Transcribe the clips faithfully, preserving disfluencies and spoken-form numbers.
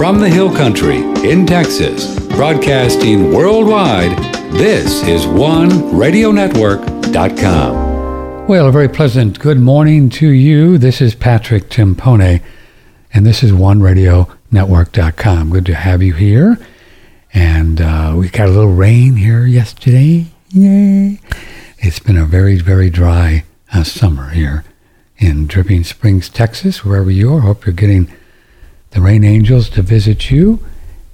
From the Hill Country in Texas, broadcasting worldwide, this is One Radio Network dot com. Well, a very pleasant good morning to you. This is Patrick Timpone, and this is One Radio Network dot com. Good to have you here. And uh, we got a little rain here yesterday. Yay! It's been a very, very dry uh, summer here in Dripping Springs, Texas, wherever you are. Hope you're getting the rain angels to visit you.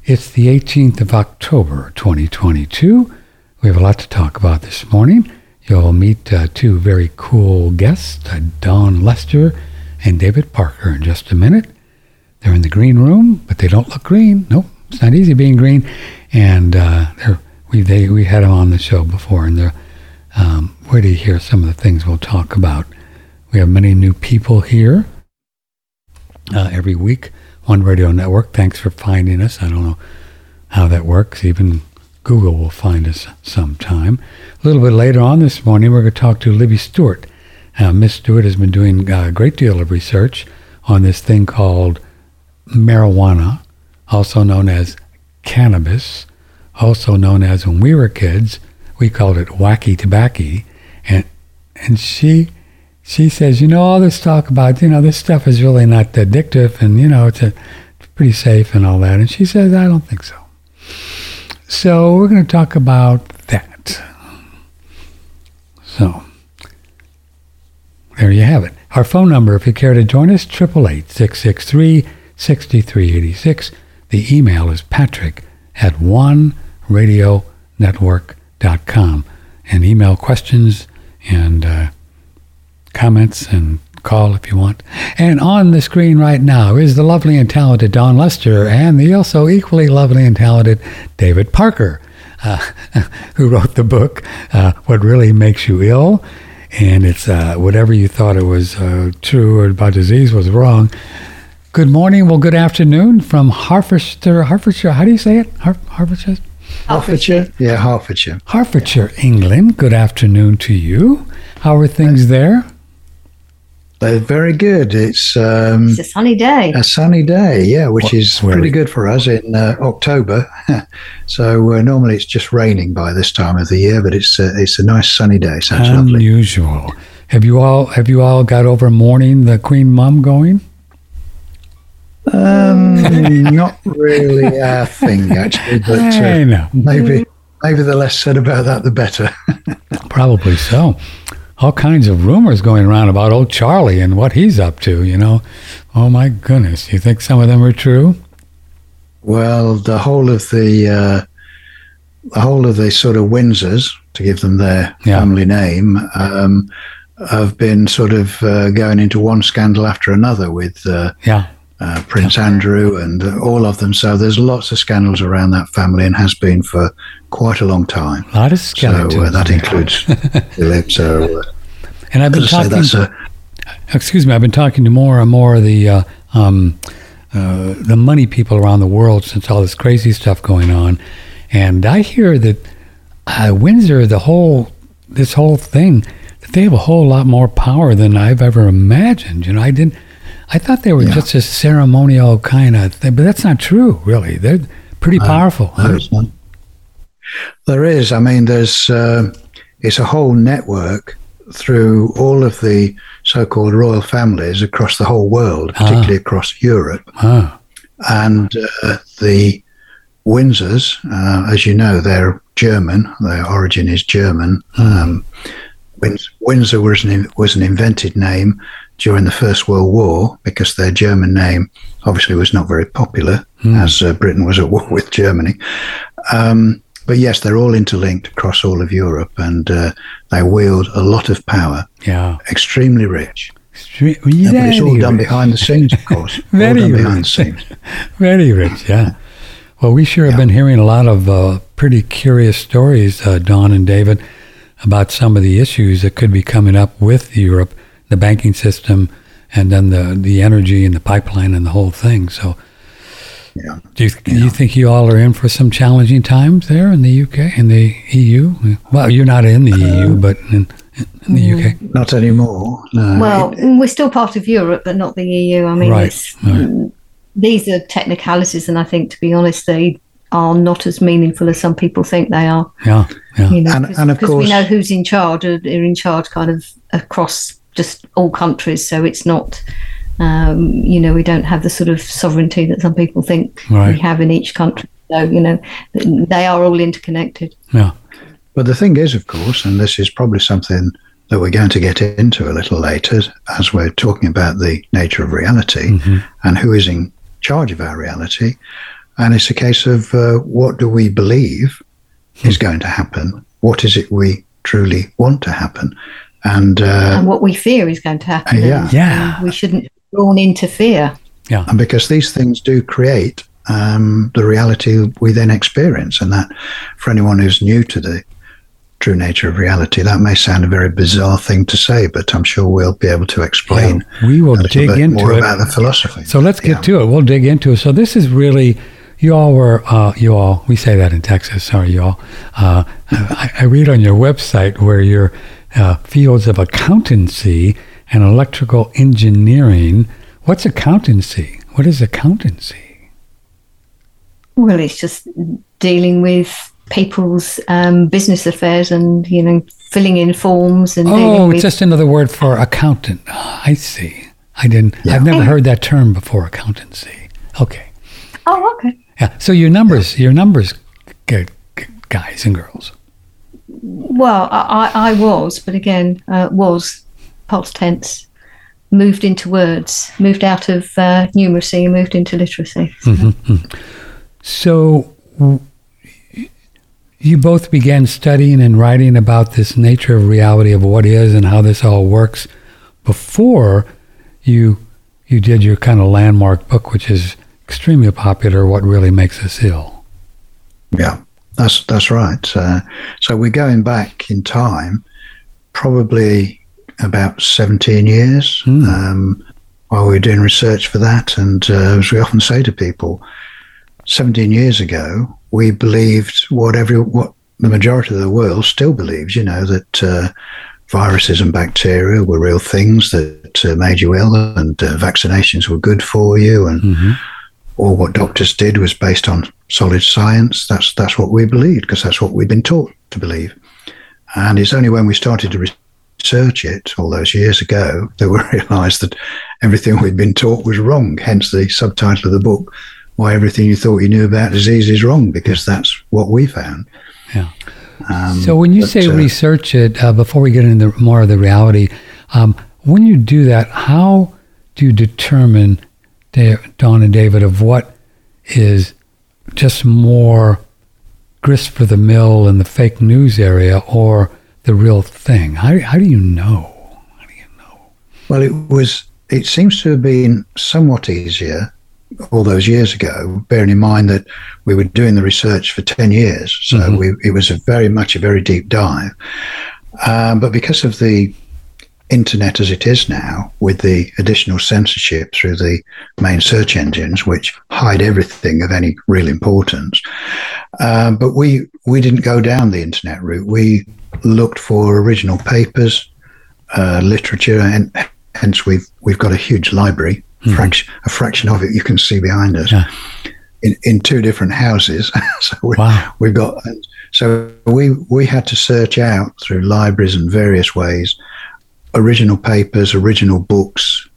It's the eighteenth of October, twenty twenty-two. We have a lot to talk about this morning. You'll meet uh, two very cool guests, uh, Dawn Lester and David Parker, in just a minute. They're in the green room, but they don't look green. Nope, it's not easy being green. And uh, they're, we they, we had them on the show before, and they're um, where do you hear some of the things we'll talk about. We have many new people here uh, every week. One Radio Network, thanks for finding us. I don't know how that works. Even Google will find us sometime. A little bit later on this morning, we're going to talk to Libby Stewart. Uh, Miss Stewart has been doing a great deal of research on this thing called marijuana, also known as cannabis, also known as, when we were kids, we called it wacky tobacco. And and she... She says, you know, all this talk about, you know, this stuff is really not addictive, and, you know, it's, a, it's pretty safe and all that. And she says, I don't think so. So we're going to talk about that. So there you have it. Our phone number, if you care to join us, eight eight eight, six six three, six three eight six. The email is patrick at one radio network dot com. And email questions and uh comments and call if you want. And on the screen right now is the lovely and talented Dawn Lester and the also equally lovely and talented David Parker, uh, who wrote the book, uh, What Really Makes You Ill. And it's uh, whatever you thought it was uh, true about disease was wrong. Good morning. Well, good afternoon from Hertfordshire. Hertfordshire. How do you say it? Her- Hertfordshire? Hertfordshire. Yeah, Hertfordshire. Hertfordshire, England. Good afternoon to you. How are things there? They're very good. It's um, it's a sunny day. A sunny day, yeah, which what, is pretty good for us in uh, October. So uh, normally it's just raining by this time of the year, but it's uh, it's a nice sunny day. Sounds lovely. Unusual. Have you all Have you all got over mourning the Queen Mum going? Um, not really our thing actually, but uh, I know. maybe maybe the less said about that, the better. Probably so. All kinds of rumors going around about old Charlie and what he's up to, you know. Oh, my goodness. You think some of them are true? Well, the whole of the uh, the whole of the sort of Windsors, to give them their yeah. family name, um, have been sort of uh, going into one scandal after another with uh, yeah. uh, Prince yeah. Andrew and uh, all of them. So there's lots of scandals around that family and has been for quite a long time. A lot of skeletons. So uh, that includes Philip. So, uh, and I've been talking. To, a, excuse me. I've been talking to more and more of the uh, um, uh, the money people around the world since all this crazy stuff going on, and I hear that uh, Windsor, the whole this whole thing, that they have a whole lot more power than I've ever imagined. You know, I didn't. I thought they were yeah. just a ceremonial kind of thing, but that's not true, really. They're pretty powerful. Uh, There is. I mean, there's. Uh, it's a whole network through all of the so-called royal families across the whole world, particularly ah. across Europe. Ah. And uh, the Windsors, uh, as you know, they're German. Their origin is German. Um, Windsor was an, was an invented name during the First World War because their German name obviously was not very popular, mm. as uh, Britain was at war with Germany. Um, But yes, they're all interlinked across all of Europe, and uh, they wield a lot of power. Yeah, extremely rich. Extreme, yeah, but it's all rich. Done behind the scenes, of course. Very all done rich. Behind the scenes. Very rich. Yeah. Well, we sure have yeah. been hearing a lot of uh, pretty curious stories, uh, Dawn and David, about some of the issues that could be coming up with Europe, the banking system, and then the the energy and the pipeline and the whole thing. So. Yeah. Do you, yeah. you think you all are in for some challenging times there in the U K, in the E U? Well, you're not in the uh, E U, but in, in the mm, U K. Not anymore. No. Well, we're still part of Europe, but not the E U. I mean, right. it's, right. these are technicalities, and I think, to be honest, they are not as meaningful as some people think they are. Yeah, yeah. You know, and, and of course, we know who's in charge. Are in charge kind of across just all countries, so it's not, um, you know, we don't have the sort of sovereignty that some people think right. we have in each country. So, you know, they are all interconnected. Yeah. But the thing is, of course, and this is probably something that we're going to get into a little later as we're talking about the nature of reality mm-hmm. and who is in charge of our reality. And it's a case of uh, what do we believe mm-hmm. is going to happen? What is it we truly want to happen? And, uh, and what we fear is going to happen. Uh, yeah. yeah. We shouldn't be drawn into fear. Yeah. And because these things do create um, the reality we then experience. And that, for anyone who's new to the true nature of reality, that may sound a very bizarre thing to say, but I'm sure we'll be able to explain yeah, we will dig into more it. About the philosophy. So let's get yeah. to it. We'll dig into it. So this is really, you all were, uh, you all, we say that in Texas, sorry, you all. Uh, I, I read on your website where your uh, fields of accountancy and electrical engineering. What's accountancy? What is accountancy? Well, it's just dealing with people's um, business affairs and, you know, filling in forms and oh, it's just another word for accountant. Oh, I see. I didn't. Yeah. I've never heard that term before. Accountancy. Okay. Oh, okay. Yeah. So your numbers, your numbers, guys and girls. Well, I, I was, but again, uh, was past tense. Moved into words. Moved out of uh, numeracy and moved into literacy. So. Mm-hmm. So w- You both began studying and writing about this nature of reality of what is and how this all works before you you did your kind of landmark book, which is extremely popular, What Really Makes Us Ill. Yeah, that's that's right. Uh, so we're going back in time, probably about seventeen years mm. um, while we were doing research for that. And uh, as we often say to people, seventeen years ago, we believed what every what the majority of the world still believes, you know, that uh, viruses and bacteria were real things that uh, made you ill, and uh, vaccinations were good for you, and mm-hmm. all what doctors did was based on solid science. That's that's what we believed, because that's what we've been taught to believe. And it's only when we started to research it all those years ago that we realized that everything we'd been taught was wrong, hence the subtitle of the book, Why Everything You Thought You Knew About Disease Is Wrong, because that's what we found. Yeah. Um, so when you but, say uh, research it, uh, before we get into more of the reality, um, when you do that, how do you determine, Dawn and David, of what is just more grist for the mill in the fake news area or the real thing? How, how do you know? How do you know? Well, it was. It seems to have been somewhat easier all those years ago, bearing in mind that we were doing the research for ten years. So mm-hmm. we, it was a very much a very deep dive. Um, but because of the internet as it is now, with the additional censorship through the main search engines, which hide everything of any real importance. Um, but we, we didn't go down the internet route. We looked for original papers, uh, literature, and hence we've, we've got a huge library. Fraction, a fraction of it you can see behind us yeah. in, in two different houses. so we, wow. we've got so we we had to search out through libraries and various ways original papers, original books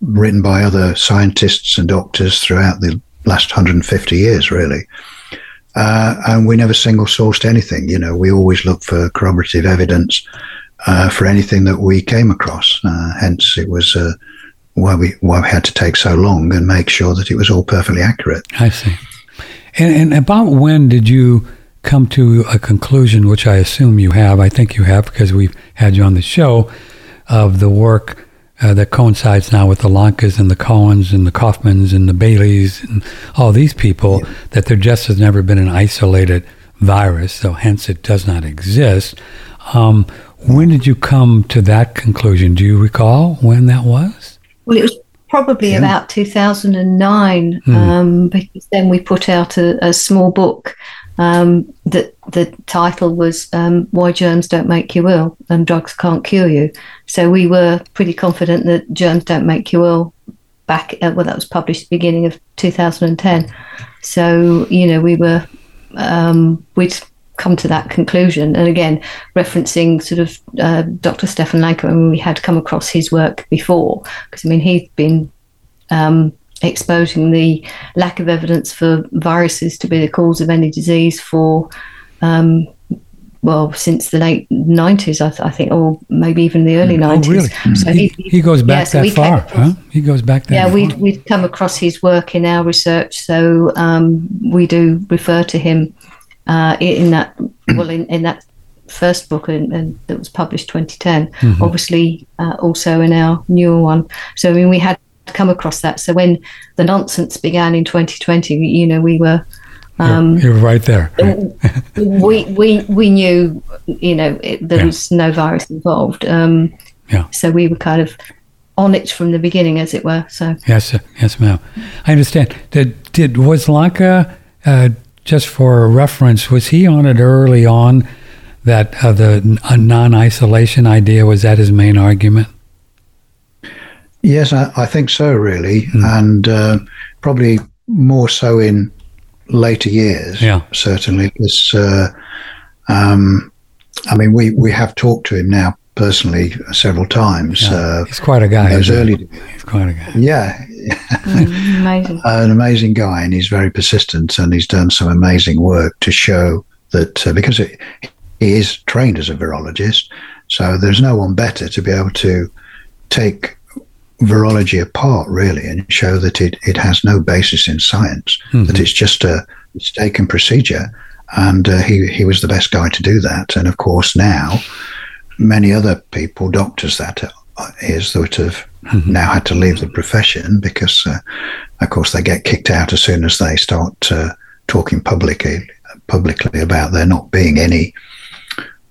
written by other scientists and doctors throughout the last one hundred fifty years, really. Uh, and we never single sourced anything. You know, we always look for corroborative evidence uh, for anything that we came across. Uh, hence, it was. Uh, Why we why we had to take so long and make sure that it was all perfectly accurate. I see. And, and about when did you come to a conclusion, which I assume you have, I think you have, because we've had you on the show, of the work uh, that coincides now with the Lankas and the Cowans and the Kaufmans and the Baileys and all these people, yeah. that there just has never been an isolated virus, so hence it does not exist. Um, when did you come to that conclusion? Do you recall when that was? Well, it was probably yeah. about two thousand nine, mm. um, because then we put out a, a small book. Um, that the title was um, Why Germs Don't Make You Ill and Drugs Can't Cure You. So we were pretty confident that germs don't make you ill back, uh, well, that was published at the beginning of two thousand ten. So, you know, we were, um, we'd come to that conclusion. And again, referencing sort of uh, Doctor Stefan Lanka, I mean, we had come across his work before, because, I mean, he'd been um, exposing the lack of evidence for viruses to be the cause of any disease for, um, well, since the late nineties, I, th- I think, or maybe even the early nineties. Oh, really? So he, he, he goes back yeah, so that far, across, huh? He goes back that yeah, far. Yeah, we'd, we'd come across his work in our research, so um, we do refer to him uh, in that, well, in, in that first book and, and that was published twenty ten, mm-hmm. obviously uh, also in our newer one. So, I mean, we had come across that. So when the nonsense began in twenty twenty, you know, we were... Um, you're, you're right there. we we we knew, you know, it, there yeah. was no virus involved. Um, yeah. So we were kind of on it from the beginning, as it were. So yes, yes, ma'am. I understand. Did did was Lanka, uh, just for reference, was he on it early on? That uh, the a non-isolation idea, was that his main argument? Yes, I, I think so. Really, mm. and uh, probably more so in later years, yeah. certainly. This, uh, um, I mean, we, we have talked to him now personally several times. Yeah. Uh, he's quite a guy. Those early days. He's quite a guy. Yeah, mm, amazing. An amazing guy, and he's very persistent, and he's done some amazing work to show that uh, because it, he is trained as a virologist, so there's no one better to be able to take virology apart, really, and show that it, it has no basis in science, mm-hmm. that it's just a mistaken procedure. And uh, he, he was the best guy to do that. And of course, now many other people, doctors that is, that have mm-hmm. now had to leave the profession because, uh, of course, they get kicked out as soon as they start uh, talking publicly, publicly about there not being any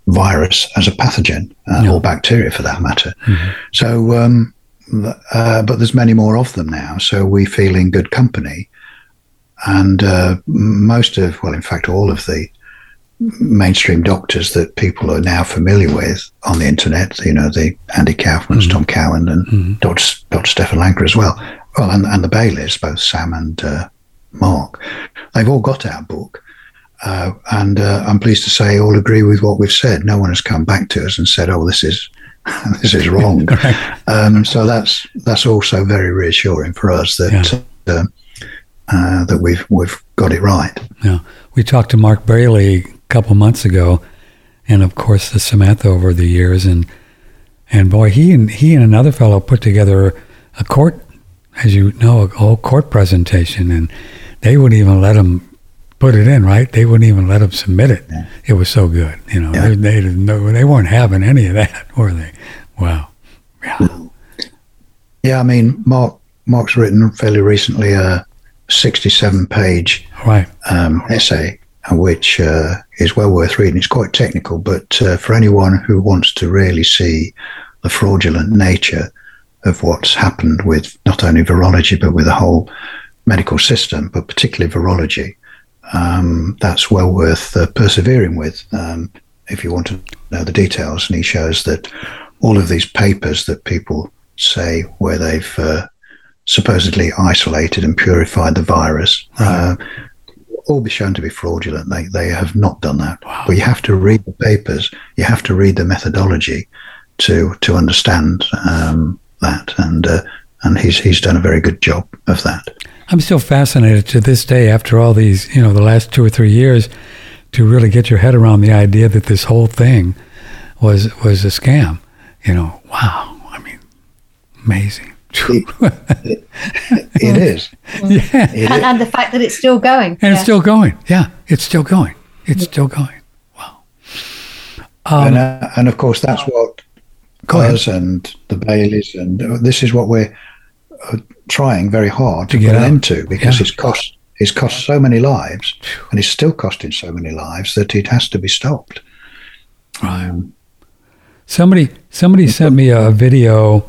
virus as a pathogen uh, no. or bacteria for that matter. Mm-hmm. So, um, Uh, but there's many more of them now, so we feel in good company. And uh, most of, well, in fact, all of the mainstream doctors that people are now familiar with on the internet, you know, the Andy Kaufmans, mm-hmm. Tom Cowan, and mm-hmm. Doctor Doctor Stefan Lanker as well, well, and, and the Baileys, both Sam and uh, Mark, they've all got our book. Uh, and uh, I'm pleased to say all agree with what we've said. No one has come back to us and said, oh, this is... this is wrong. Right. Um, so that's that's also very reassuring for us that yeah. uh, uh, that we've we've got it right. Yeah, we talked to Mark Bailey a couple months ago, and of course to Samantha over the years, and and boy, he and he and another fellow put together a court, as you know, a whole court presentation, and they wouldn't even let him put it in, right? They wouldn't even let them submit it. Yeah. It was so good, you know. Yeah. They, they didn't know, they weren't having any of that, were they? Wow. Yeah. Yeah, I mean, Mark Mark's written fairly recently a sixty-seven page right. um, essay, which uh, is well worth reading. It's quite technical, but uh, for anyone who wants to really see the fraudulent nature of what's happened with not only virology but with the whole medical system, but particularly virology. Um, that's well worth uh, persevering with um, if you want to know the details. And he shows that all of these papers that people say where they've uh, supposedly isolated and purified the virus uh, all be shown to be fraudulent. They they have not done that. Wow. But you have to read the papers. You have to read the methodology to to understand um, that. And uh, and he's he's done a very good job of that. I'm still fascinated to this day after all these, you know, the last two or three years to really get your head around the idea that this whole thing was was a scam. You know, wow. I mean, amazing. It, it, it is. Yeah. It and, is. And the fact that it's still going. And yeah. it's still going. Yeah, it's still going. It's yeah. still going. Wow. Um, and, uh, and, of course, that's what us and the Baileys and uh, this is what we're... Uh, trying very hard to, to get into because yeah. it's cost it's cost so many lives and it's still costing so many lives that it has to be stopped. Right. Um, somebody somebody sent me a video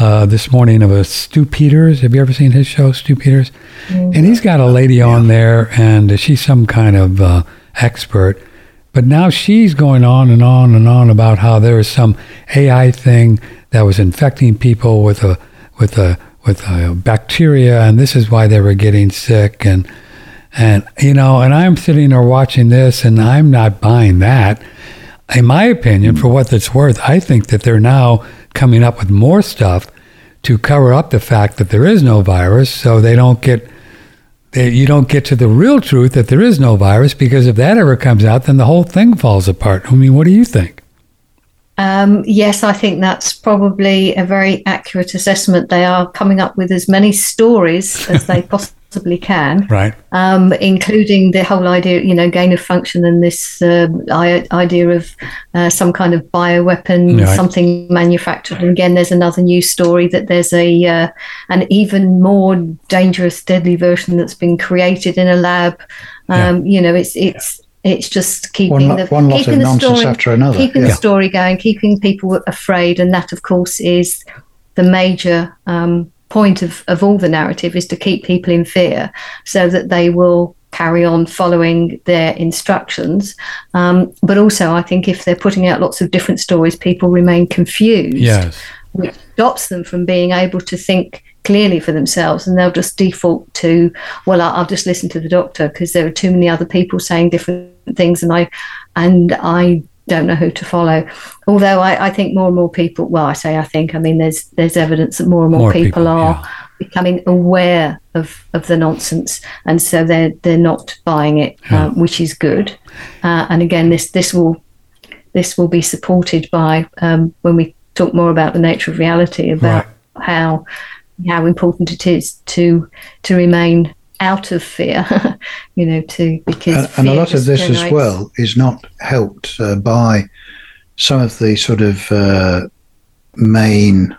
uh, this morning of a Stu Peters. Have you ever seen his show, Stu Peters? Mm-hmm. And he's got a lady yeah. on there, and she's some kind of uh, expert. But now she's going on and on and on about how there was some A I thing that was infecting people with a with a with uh, bacteria, and this is why they were getting sick. And, and you know, and I'm sitting there watching this, and I'm not buying that. In my opinion, for what it's worth, I think that they're now coming up with more stuff to cover up the fact that there is no virus, so they don't get, they, you don't get to the real truth that there is no virus, because if that ever comes out, then the whole thing falls apart. I mean, what do you think? Um, yes, I think that's probably a very accurate assessment. They are coming up with as many stories as they possibly can, right? Um, including the whole idea, you know, gain of function, and this uh, idea of uh, some kind of bioweapon, no, something I... manufactured. And again, there's another news story that there's a uh, an even more dangerous, deadly version that's been created in a lab. Um, yeah. You know, it's it's. Yeah. It's just keeping one, the, one keeping the story, after another. Keeping yeah. the story going, keeping people afraid, and that, of course, is the major um, point of, of all the narrative, is to keep people in fear so that they will carry on following their instructions. Um, but also, I think if they're putting out lots of different stories, people remain confused, yes. which stops them from being able to think clearly for themselves, and they'll just default to, well, I'll just listen to the doctor because there are too many other people saying different things, and I and I don't know who to follow. Although I, I think more and more people, well, I say I think, I mean, there's there's evidence that more and more, more people, people are yeah. becoming aware of, of the nonsense, and so they're they're not buying it, yeah. uh, which is good. Uh, and again, this this will this will be supported by um, when we talk more about the nature of reality, about right. how. how important it is to to remain out of fear, you know, to because and, and a lot of this generates... as well is not helped uh, by some of the sort of uh, main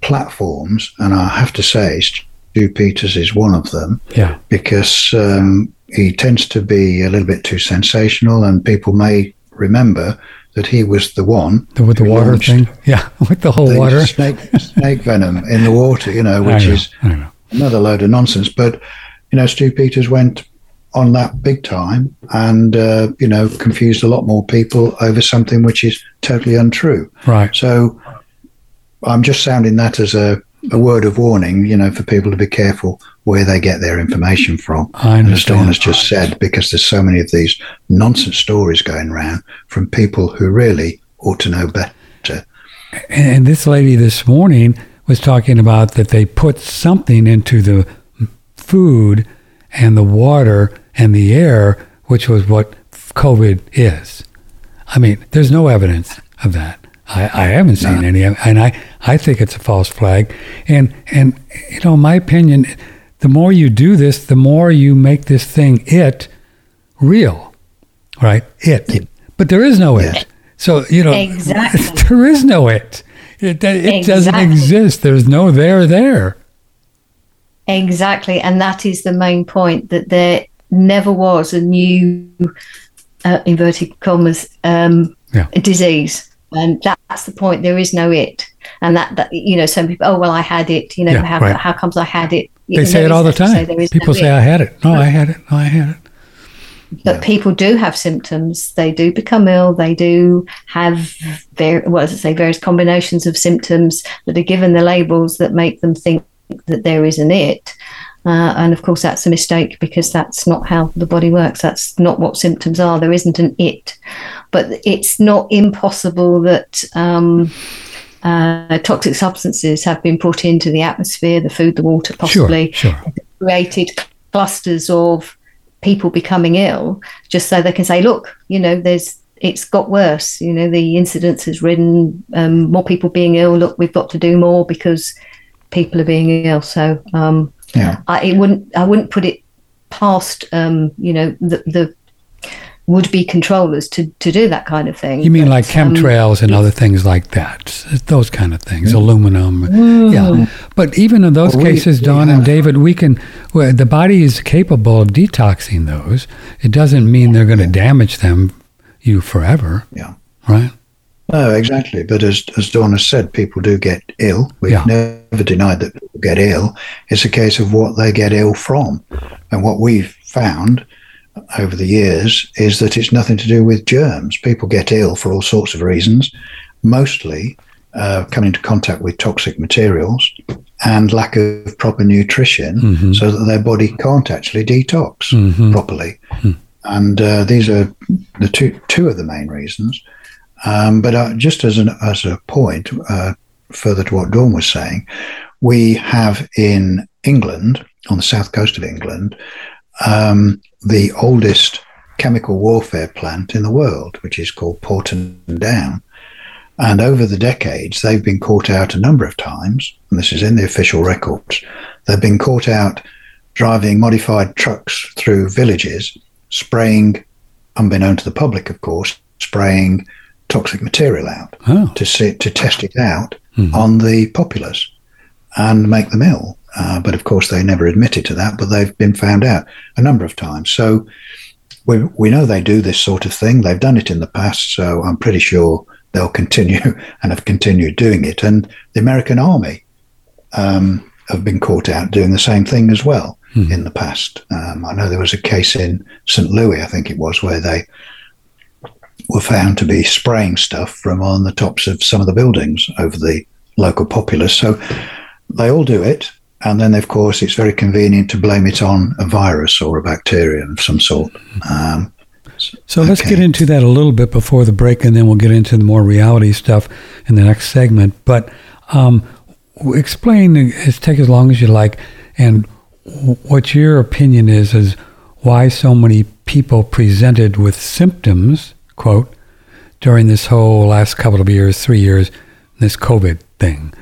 platforms, and I have to say, Stu Peters is one of them, yeah, because um, he tends to be a little bit too sensational, and people may remember that he was the one the, with the water thing, yeah, with the whole the water snake snake venom in the water, you know, which know, is another load of nonsense. But you know, Stu Peters went on that big time, and uh, you know, confused a lot more people over something which is totally untrue. Right. So I'm just sounding that as a, a word of warning, you know, for people to be careful where they get their information from. I understand. As Dawn has just said, because there's so many of these nonsense stories going around from people who really ought to know better. And this lady this morning was talking about that they put something into the food and the water and the air, which was what COVID is. I mean, there's no evidence of that. I, I haven't seen no. any, and I, I think it's a false flag. And, and you know, my opinion, the more you do this, the more you make this thing it real, right? It. it. But there is no it. So, you know, exactly. there is no it. It, it exactly. doesn't exist. There's no there there. Exactly. And that is the main point, that there never was a new, uh, inverted commas, um, yeah. disease. And that's the point. There is no it, and that, that you know, some people, oh well, I had it. You know, yeah, how right. how comes I had it? They say it all the time. People say I had it. No, I had it. No, I had it. But yeah. people do have symptoms. They do become ill. They do have ver- what does it say? Various combinations of symptoms that are given the labels that make them think that there is an it. Uh, and of course, that's a mistake, because that's not how the body works. That's not what symptoms are. There isn't an it. But it's not impossible that um, uh, toxic substances have been put into the atmosphere, the food, the water, possibly sure, sure. created clusters of people becoming ill, just so they can say, look, you know, there's it's got worse. You know, the incidence has risen, um, more people being ill. Look, we've got to do more because people are being ill. So um, yeah. I it wouldn't I wouldn't put it past um, you know the the. would-be controllers to, to do that kind of thing. You mean but, like chemtrails um, and other things like that, those kind of things, yeah. aluminum. Ooh. Yeah. But even in those well, cases, we, Dawn yeah. and David, we can, well, the body is capable of detoxing those. It doesn't mean yeah. they're going to yeah. damage them, you forever. Yeah. Right? No, exactly. But as, as Dawn has said, people do get ill. We've yeah. never denied that people get ill. It's a case of what they get ill from. And what we've found over the years is that it's nothing to do with germs. People get ill for all sorts of reasons, mostly uh, come into contact with toxic materials and lack of proper nutrition, mm-hmm. so that their body can't actually detox mm-hmm. properly. Mm-hmm. And uh, these are the two two of the main reasons. Um, but uh, just as an as a point, uh, further to what Dawn was saying, we have in England, on the south coast of England, um, the oldest chemical warfare plant in the world, which is called Porton Down. And over the decades, they've been caught out a number of times, and this is in the official records. They've been caught out driving modified trucks through villages, spraying, unbeknown to the public, of course, spraying toxic material out oh. to see, to test it out mm-hmm. on the populace and make them ill. Uh, but of course, they never admitted to that, but they've been found out a number of times. So we we know they do this sort of thing. They've done it in the past, so I'm pretty sure they'll continue and have continued doing it. And the American Army um, have been caught out doing the same thing as well mm-hmm. in the past. Um, I know there was a case in Saint Louis, I think it was, where they were found to be spraying stuff from on the tops of some of the buildings over the local populace. So they all do it. And then, of course, it's very convenient to blame it on a virus or a bacteria of some sort. Um, so okay. let's get into that a little bit before the break, and then we'll get into the more reality stuff in the next segment. But um, explain, it's take as long as you like, and what your opinion is, is why so many people presented with symptoms, quote, during this whole last couple of years, three years, this COVID thing.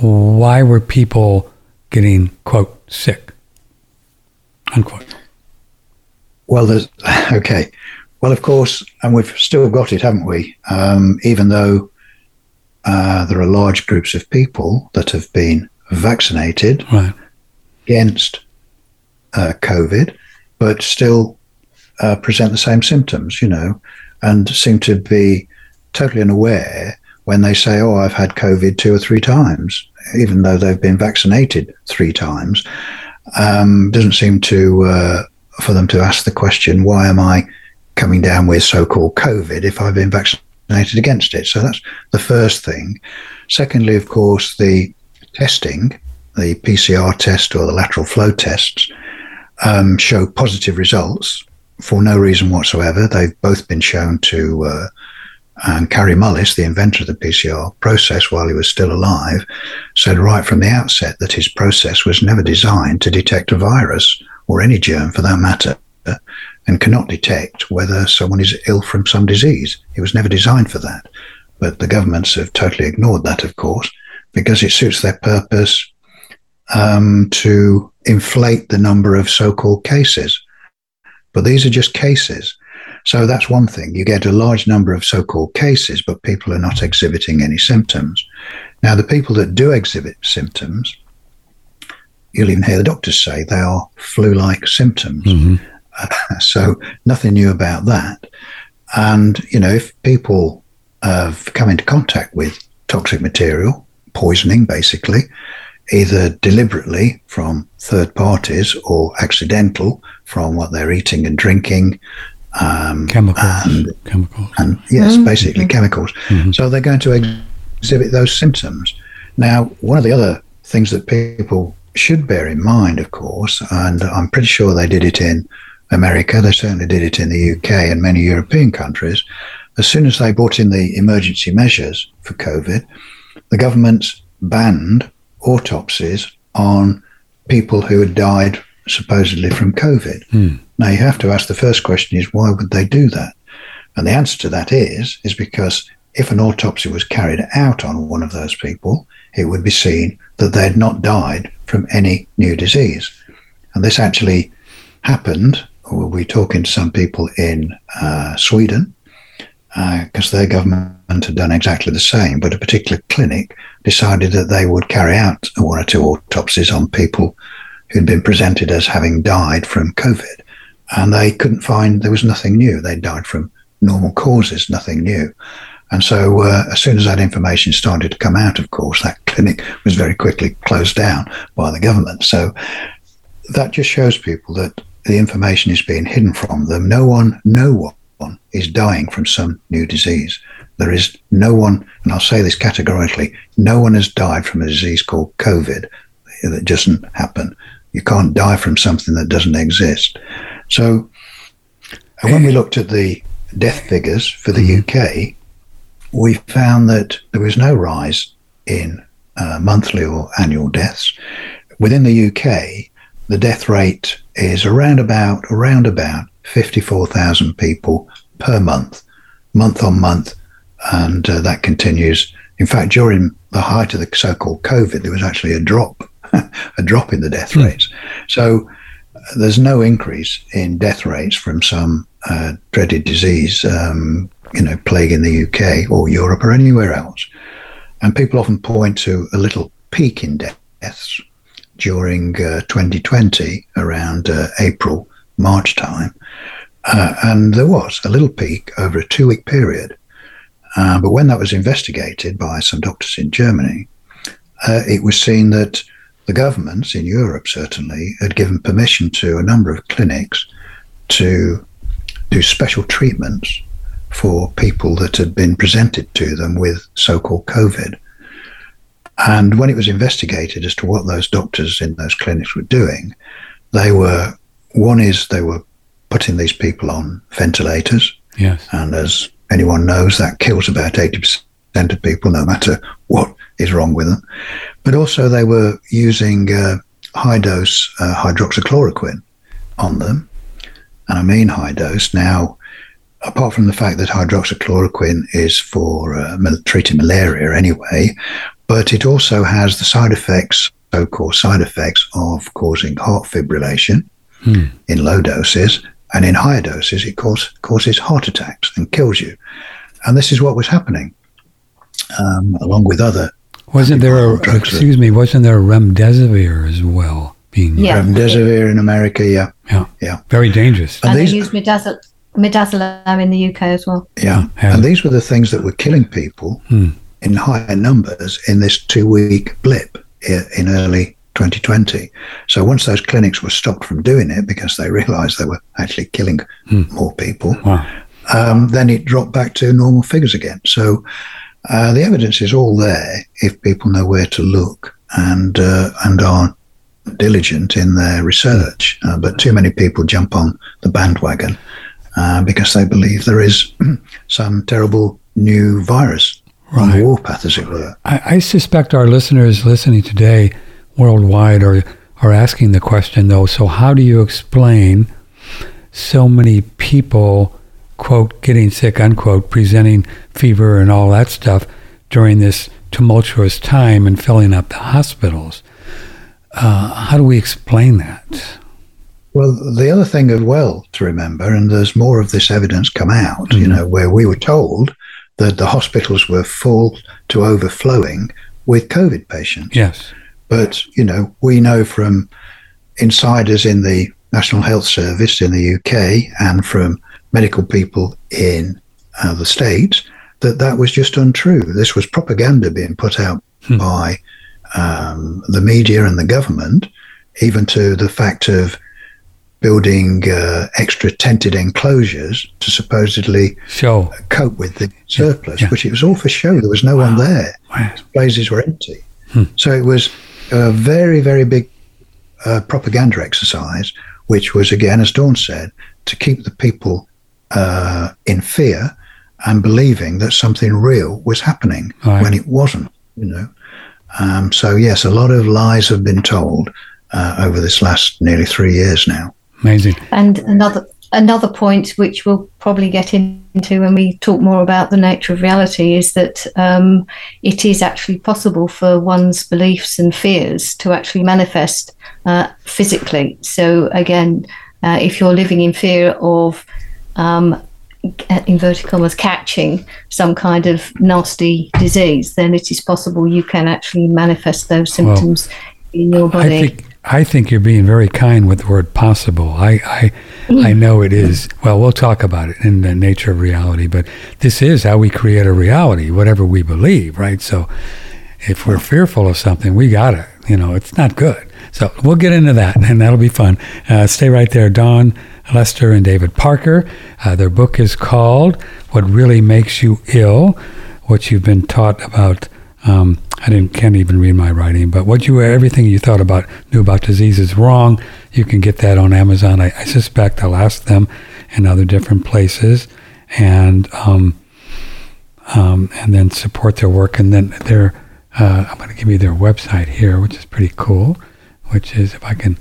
Why were people getting, quote, sick, unquote? Well, there's, okay. Well, of course, and we've still got it, haven't we? Um, even though uh, there are large groups of people that have been vaccinated right. against uh, COVID, but still uh, present the same symptoms, you know, and seem to be totally unaware when they say, oh, I've had COVID two or three times, even though they've been vaccinated three times. Um, doesn't seem to, uh, for them to ask the question, why am I coming down with so-called COVID if I've been vaccinated against it? So that's the first thing. Secondly, of course, the testing, the P C R test or the lateral flow tests, um, show positive results for no reason whatsoever. They've both been shown to, uh, and Kary Mullis, the inventor of the P C R process while he was still alive, said right from the outset that his process was never designed to detect a virus or any germ for that matter, and cannot detect whether someone is ill from some disease. It was never designed for that. But the governments have totally ignored that, of course, because it suits their purpose um, to inflate the number of so-called cases. But these are just cases. So that's one thing. You get a large number of so-called cases, but people are not exhibiting any symptoms. Now, the people that do exhibit symptoms, you'll even hear the doctors say they are flu-like symptoms. Mm-hmm. Uh, so nothing new about that. And, you know, if people have come into contact with toxic material, poisoning basically, either deliberately from third parties or accidental from what they're eating and drinking, Um, chemicals. And, chemicals. And yes, mm-hmm. basically mm-hmm. chemicals. Mm-hmm. So they're going to exhibit those symptoms. Now, one of the other things that people should bear in mind, of course, and I'm pretty sure they did it in America, they certainly did it in the U K and many European countries, as soon as they brought in the emergency measures for COVID, the governments banned autopsies on people who had died supposedly from COVID. Mm. Now, you have to ask the first question is, why would they do that? And the answer to that is, is because if an autopsy was carried out on one of those people, it would be seen that they had not died from any new disease. And this actually happened, or we're talking to some people in uh, Sweden, because uh, their government had done exactly the same, but a particular clinic decided that they would carry out one or two autopsies on people who'd been presented as having died from COVID. And they couldn't find, there was nothing new. They died from normal causes, nothing new. And so uh, as soon as that information started to come out, of course, that clinic was very quickly closed down by the government. So that just shows people that the information is being hidden from them. No one, no one is dying from some new disease. There is no one, and I'll say this categorically, no one has died from a disease called COVID. That doesn't happen. You can't die from something that doesn't exist. So when we looked at the death figures for the U K, we found that there was no rise in uh, monthly or annual deaths. Within the U K, the death rate is around about, around about fifty-four thousand people per month, month on month, and uh, that continues. In fact, during the height of the so-called COVID, there was actually a drop, a drop in the death mm. rates. So uh, there's no increase in death rates from some uh, dreaded disease, um, you know, plague in the U K or Europe or anywhere else. And people often point to a little peak in deaths during uh, twenty twenty, around uh, April, March time. Uh, and there was a little peak over a two-week period. Uh, but when that was investigated by some doctors in Germany, uh, it was seen that the governments in Europe certainly had given permission to a number of clinics to do special treatments for people that had been presented to them with so-called COVID. And when it was investigated as to what those doctors in those clinics were doing, they were, one is they were putting these people on ventilators. Yes. And as anyone knows, that kills about eighty percent of people, no matter what is wrong with them. But also they were using uh, high-dose uh, hydroxychloroquine on them. And I mean high-dose. Now, apart from the fact that hydroxychloroquine is for uh, treating malaria anyway, but it also has the side effects, so-called side effects, of causing heart fibrillation hmm. in low doses. And in higher doses, it cause, causes heart attacks and kills you. And this is what was happening, um, along with other. Wasn't there a, drugs excuse that, me, wasn't there a remdesivir as well? Being yeah. Remdesivir in America, yeah. Yeah. yeah. Very dangerous. And, and these, they used midazolam midazolam in the U K as well. Yeah. yeah. And these were the things that were killing people hmm. in higher numbers in this two-week blip in early twenty twenty. So once those clinics were stopped from doing it because they realized they were actually killing hmm. more people, wow. um, then it dropped back to normal figures again. So uh, the evidence is all there if people know where to look and uh, and are diligent in their research. Uh, but too many people jump on the bandwagon uh, because they believe there is some terrible new virus right. on the warpath, as it were. I, I suspect our listeners listening today worldwide are, are asking the question, though, so how do you explain so many people, quote, getting sick, unquote, presenting fever and all that stuff during this tumultuous time and filling up the hospitals? Uh, how do we explain that? Well, the other thing as well to remember, and there's more of this evidence come out, mm-hmm. you know, where we were told that the hospitals were full to overflowing with COVID patients. Yes. But, you know, we know from insiders in the National Health Service in the U K and from medical people in uh, the States that that was just untrue. This was propaganda being put out hmm. by um, the media and the government, even to the fact of building uh, extra tented enclosures to supposedly show. cope with the surplus, yeah. Yeah. which it was all for show. There was no wow. one there. Wow. Places were empty. Hmm. So it was a very, very big uh, propaganda exercise, which was, again, as Dawn said, to keep the people uh, in fear and believing that something real was happening right. when it wasn't, you know. Um, so, yes, a lot of lies have been told uh, over this last nearly three years now. Amazing. And another another point, which we'll probably get into when we talk more about the nature of reality, is that um, it is actually possible for one's beliefs and fears to actually manifest uh, physically. So again, uh, if you're living in fear of, um, inverted commas, catching some kind of nasty disease, then it is possible you can actually manifest those symptoms well, in your body. I think- I think you're being very kind with the word possible. I I, I know it is. Well, we'll talk about it in the nature of reality, but this is how we create a reality, whatever we believe, right? So if we're fearful of something, we got it. You know, it's not good. So we'll get into that, and that'll be fun. Uh, stay right there. Dawn Lester and David Parker. Uh, their book is called What Really Makes You Ill, What You've Been Taught About. Um, I didn't can't even read my writing, but what you everything you thought about knew about disease is wrong. You can get that on Amazon. I, I suspect I'll ask them in other different places, and um, um, and then support their work. And then their uh, I'm going to give you their website here, which is pretty cool. Which is, if I can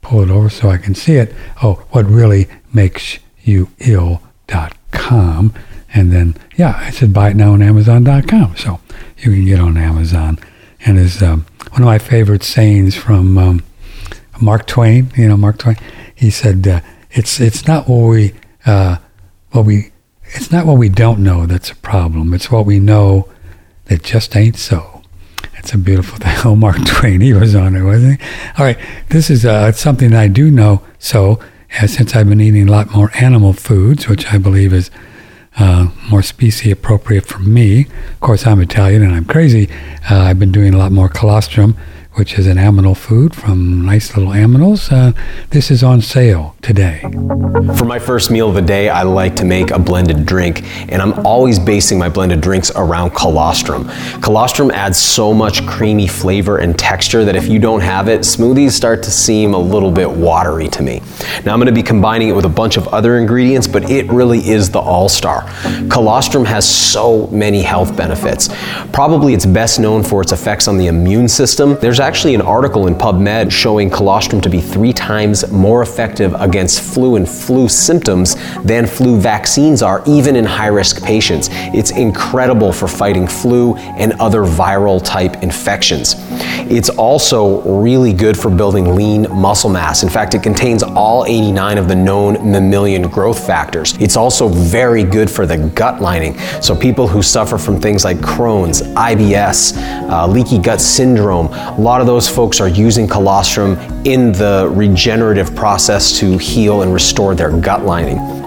pull it over so I can see it. Oh, what really makes you ill dot com. And then, yeah, I said buy it now on Amazon dot com. So you can get on Amazon. And it's um, one of my favorite sayings from um, Mark Twain. You know, Mark Twain. He said, uh, "It's it's not what we uh, what we it's not what we don't know that's a problem. It's what we know that just ain't so." It's a beautiful thing. Oh, Mark Twain. He was on it, wasn't he? All right. This is uh, something I do know. So uh, since I've been eating a lot more animal foods, which I believe is Uh, more specie appropriate for me. Of course, I'm Italian and I'm crazy. Uh, I've been doing a lot more colostrum, which is an aminal food from nice little aminals. Uh, this is on sale today. For my first meal of the day, I like to make a blended drink, and I'm always basing my blended drinks around colostrum. Colostrum adds so much creamy flavor and texture that if you don't have it, smoothies start to seem a little bit watery to me. Now I'm gonna be combining it with a bunch of other ingredients, but it really is the all-star. Colostrum has so many health benefits. Probably it's best known for its effects on the immune system. There's actually an article in PubMed showing colostrum to be three times more effective against flu and flu symptoms than flu vaccines are, even in high-risk patients. It's incredible for fighting flu and other viral-type infections. It's also really good for building lean muscle mass. In fact, it contains all eighty-nine of the known mammalian growth factors. It's also very good for the gut lining. So people who suffer from things like Crohn's, I B S, uh, leaky gut syndrome, a lot of those folks are using colostrum in the regenerative process to heal and restore their gut lining.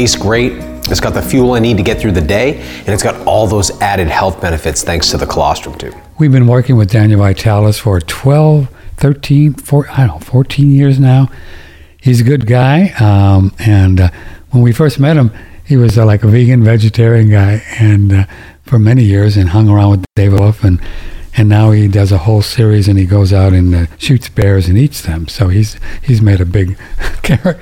Tastes great. It's got the fuel I need to get through the day, and it's got all those added health benefits thanks to the colostrum too. We've been working with Daniel Vitalis for twelve, thirteen, four, I don't know, fourteen years now. He's a good guy, um, and uh, when we first met him, he was uh, like a vegan, vegetarian guy, and uh, for many years, and hung around with Dave Wolf, and and now he does a whole series, and he goes out and uh, shoots bears and eats them. So he's he's made a big character.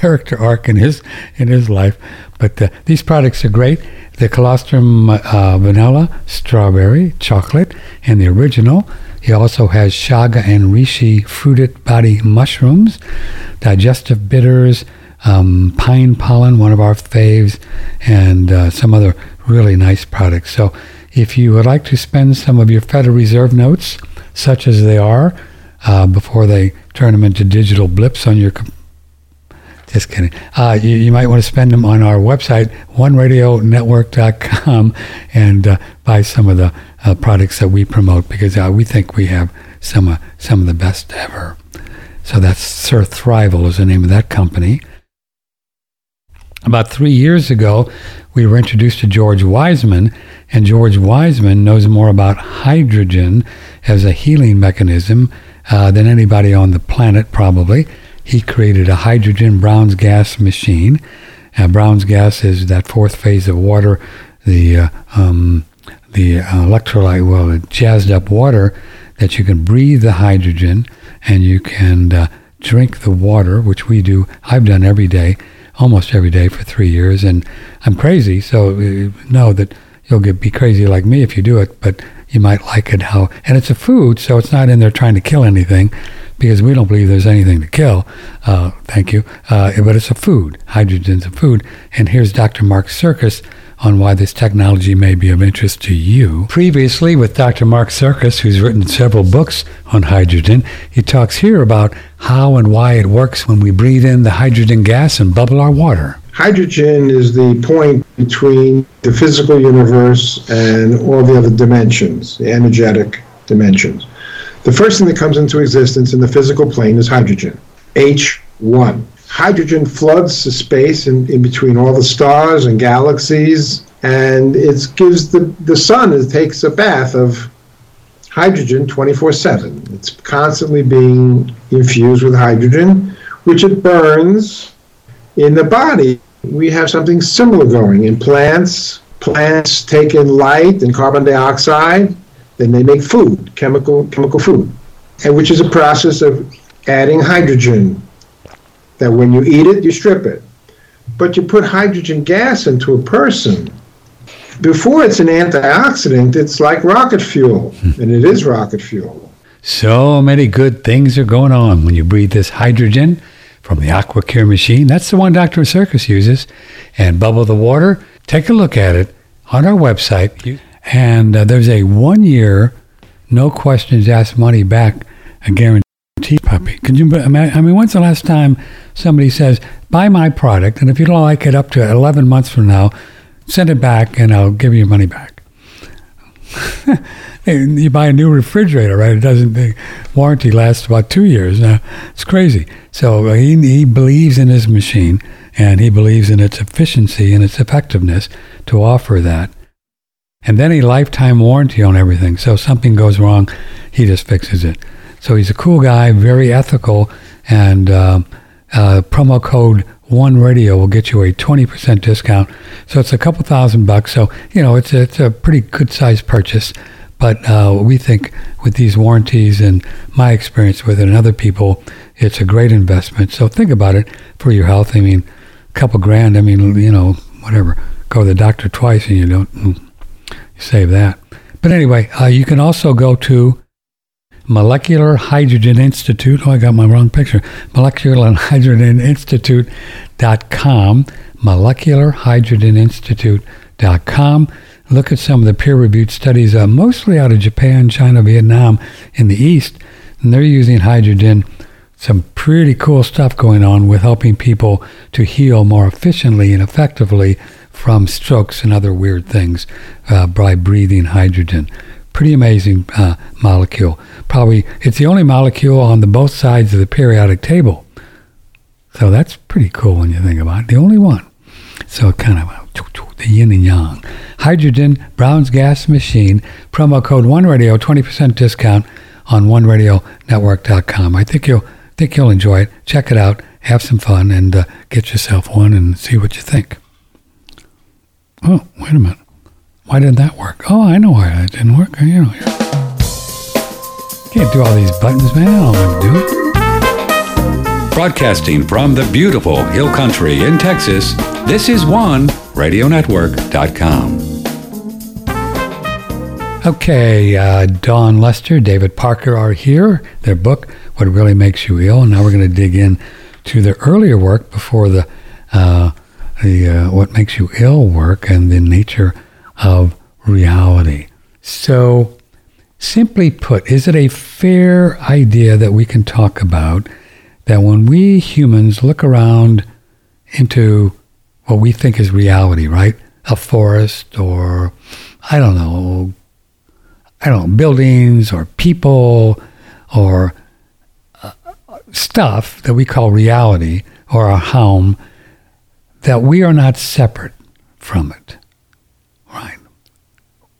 character arc in his in his life. But uh, these products are great. The colostrum uh, vanilla, strawberry, chocolate, and the original. He also has shaga and reishi fruited body mushrooms, digestive bitters, um, pine pollen, one of our faves, and uh, some other really nice products. So if you would like to spend some of your Federal Reserve notes, such as they are, uh, before they turn them into digital blips on your computer, Just kidding. Uh, you, you might want to spend them on our website, one radio network dot com, and uh, buy some of the uh, products that we promote, because uh, we think we have some, uh, some of the best ever. So that's Sir Thrival is the name of that company. About three years ago, we were introduced to George Wiseman, and George Wiseman knows more about hydrogen as a healing mechanism uh, than anybody on the planet, probably. He created a hydrogen Brown's gas machine. Uh, Brown's gas is that fourth phase of water, the uh, um, the electrolyte, well, it jazzed up water that you can breathe the hydrogen, and you can uh, drink the water, which we do. I've done every day, almost every day for three years, and I'm crazy, so know that you'll get be crazy like me if you do it, but you might like it how, and it's a food, so it's not in there trying to kill anything, because we don't believe there's anything to kill, uh, thank you, uh, but it's a food. Hydrogen's a food, and here's Doctor Mark Sircus on why this technology may be of interest to you. Previously with Doctor Mark Sircus, who's written several books on hydrogen, he talks here about how and why it works when we breathe in the hydrogen gas and bubble our water. Hydrogen is the point between the physical universe and all the other dimensions, the energetic dimensions. The first thing that comes into existence in the physical plane is hydrogen, H one. Hydrogen floods the space in, in between all the stars and galaxies, and it gives the, the sun, it takes a bath of hydrogen twenty-four seven. It's constantly being infused with hydrogen, which it burns. In the body, we have something similar going. In plants, plants take in light and carbon dioxide, then they make food, chemical chemical food, and which is a process of adding hydrogen. That when you eat it, you strip it. But you put hydrogen gas into a person. Before it's an antioxidant, it's like rocket fuel, and it is rocket fuel. So many good things are going on when you breathe this hydrogen from the AquaCure machine. That's the one Doctor Sircus uses. And bubble the water. Take a look at it on our website. And uh, there's a one-year, no questions asked, money back, a guarantee. Puppy. Can you, I mean, when's the last time somebody says, buy my product, and if you don't like it up to eleven months from now, send it back and I'll give you your money back? You buy a new refrigerator, right? It doesn't, the warranty lasts about two years. Now, it's crazy. So he, he believes in his machine, and he believes in its efficiency and its effectiveness to offer that. And then a lifetime warranty on everything. So if something goes wrong, he just fixes it. So he's a cool guy, very ethical, and uh, uh, promo code OneRadio will get you a twenty percent discount. So it's a couple thousand bucks. So, you know, it's a, it's a pretty good-sized purchase. But uh, we think with these warranties and my experience with it and other people, it's a great investment. So think about it for your health. I mean, a couple grand, I mean, you know, whatever. Go to the doctor twice and you don't you save that. But anyway, uh, you can also go to Molecular Hydrogen Institute. Oh, I got my wrong picture. Molecular Hydrogen Institute dot com. Molecular Hydrogen Institute dot com. Look at some of the peer-reviewed studies, uh, mostly out of Japan, China, Vietnam, in the East, and they're using hydrogen. Some pretty cool stuff going on with helping people to heal more efficiently and effectively from strokes and other weird things uh, by breathing hydrogen. Pretty amazing uh, molecule. Probably it's the only molecule on the both sides of the periodic table. So that's pretty cool when you think about it. The only one. So kind of uh, the yin and yang. Hydrogen, Brown's gas machine, promo code OneRadio, twenty percent discount on one radio network dot com. I think you'll think you'll enjoy it. Check it out. Have some fun and uh, get yourself one and see what you think. Oh, wait a minute. Why didn't that work? Oh, I know why that didn't work. You know, can't do all these buttons, man. I don't want to do it. Broadcasting from the beautiful Hill Country in Texas, this is one radio network dot com. Okay, uh, Dawn Lester, David Parker are here. Their book, What Really Makes You Ill. And now we're going to dig in to their earlier work before the, uh, the uh, What Makes You Ill work and the nature of reality. So, simply put, is it a fair idea that we can talk about that when we humans look around into what we think is reality, right? A forest or, I don't know, I don't know, buildings or people or uh, stuff that we call reality or our home, that we are not separate from it. Right.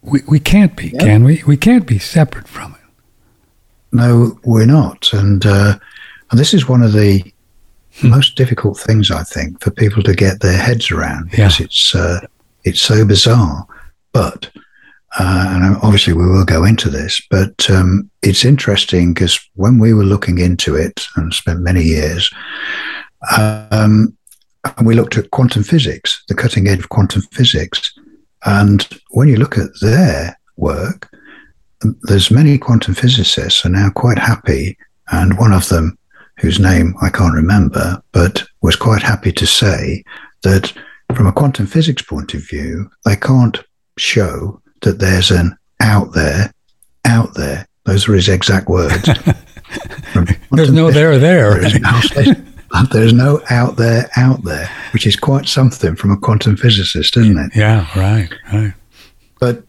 We we can't be, yep. Can we? We can't be separate from it. No, we're not. And, uh, and this is one of the hmm. most difficult things, I think, for people to get their heads around, because yeah. it's uh, it's so bizarre. But, uh, and obviously we will go into this, but um, it's interesting because when we were looking into it and spent many years, um, and we looked at quantum physics, the cutting edge of quantum physics. And when you look at their work, there's many quantum physicists are now quite happy, and one of them, whose name I can't remember, but was quite happy to say that from a quantum physics point of view, they can't show that there's an out there, out there. Those are his exact words. There's no there there. There is no, there's no out there, out there, which is quite something from a quantum physicist, isn't it? Yeah, right, right. But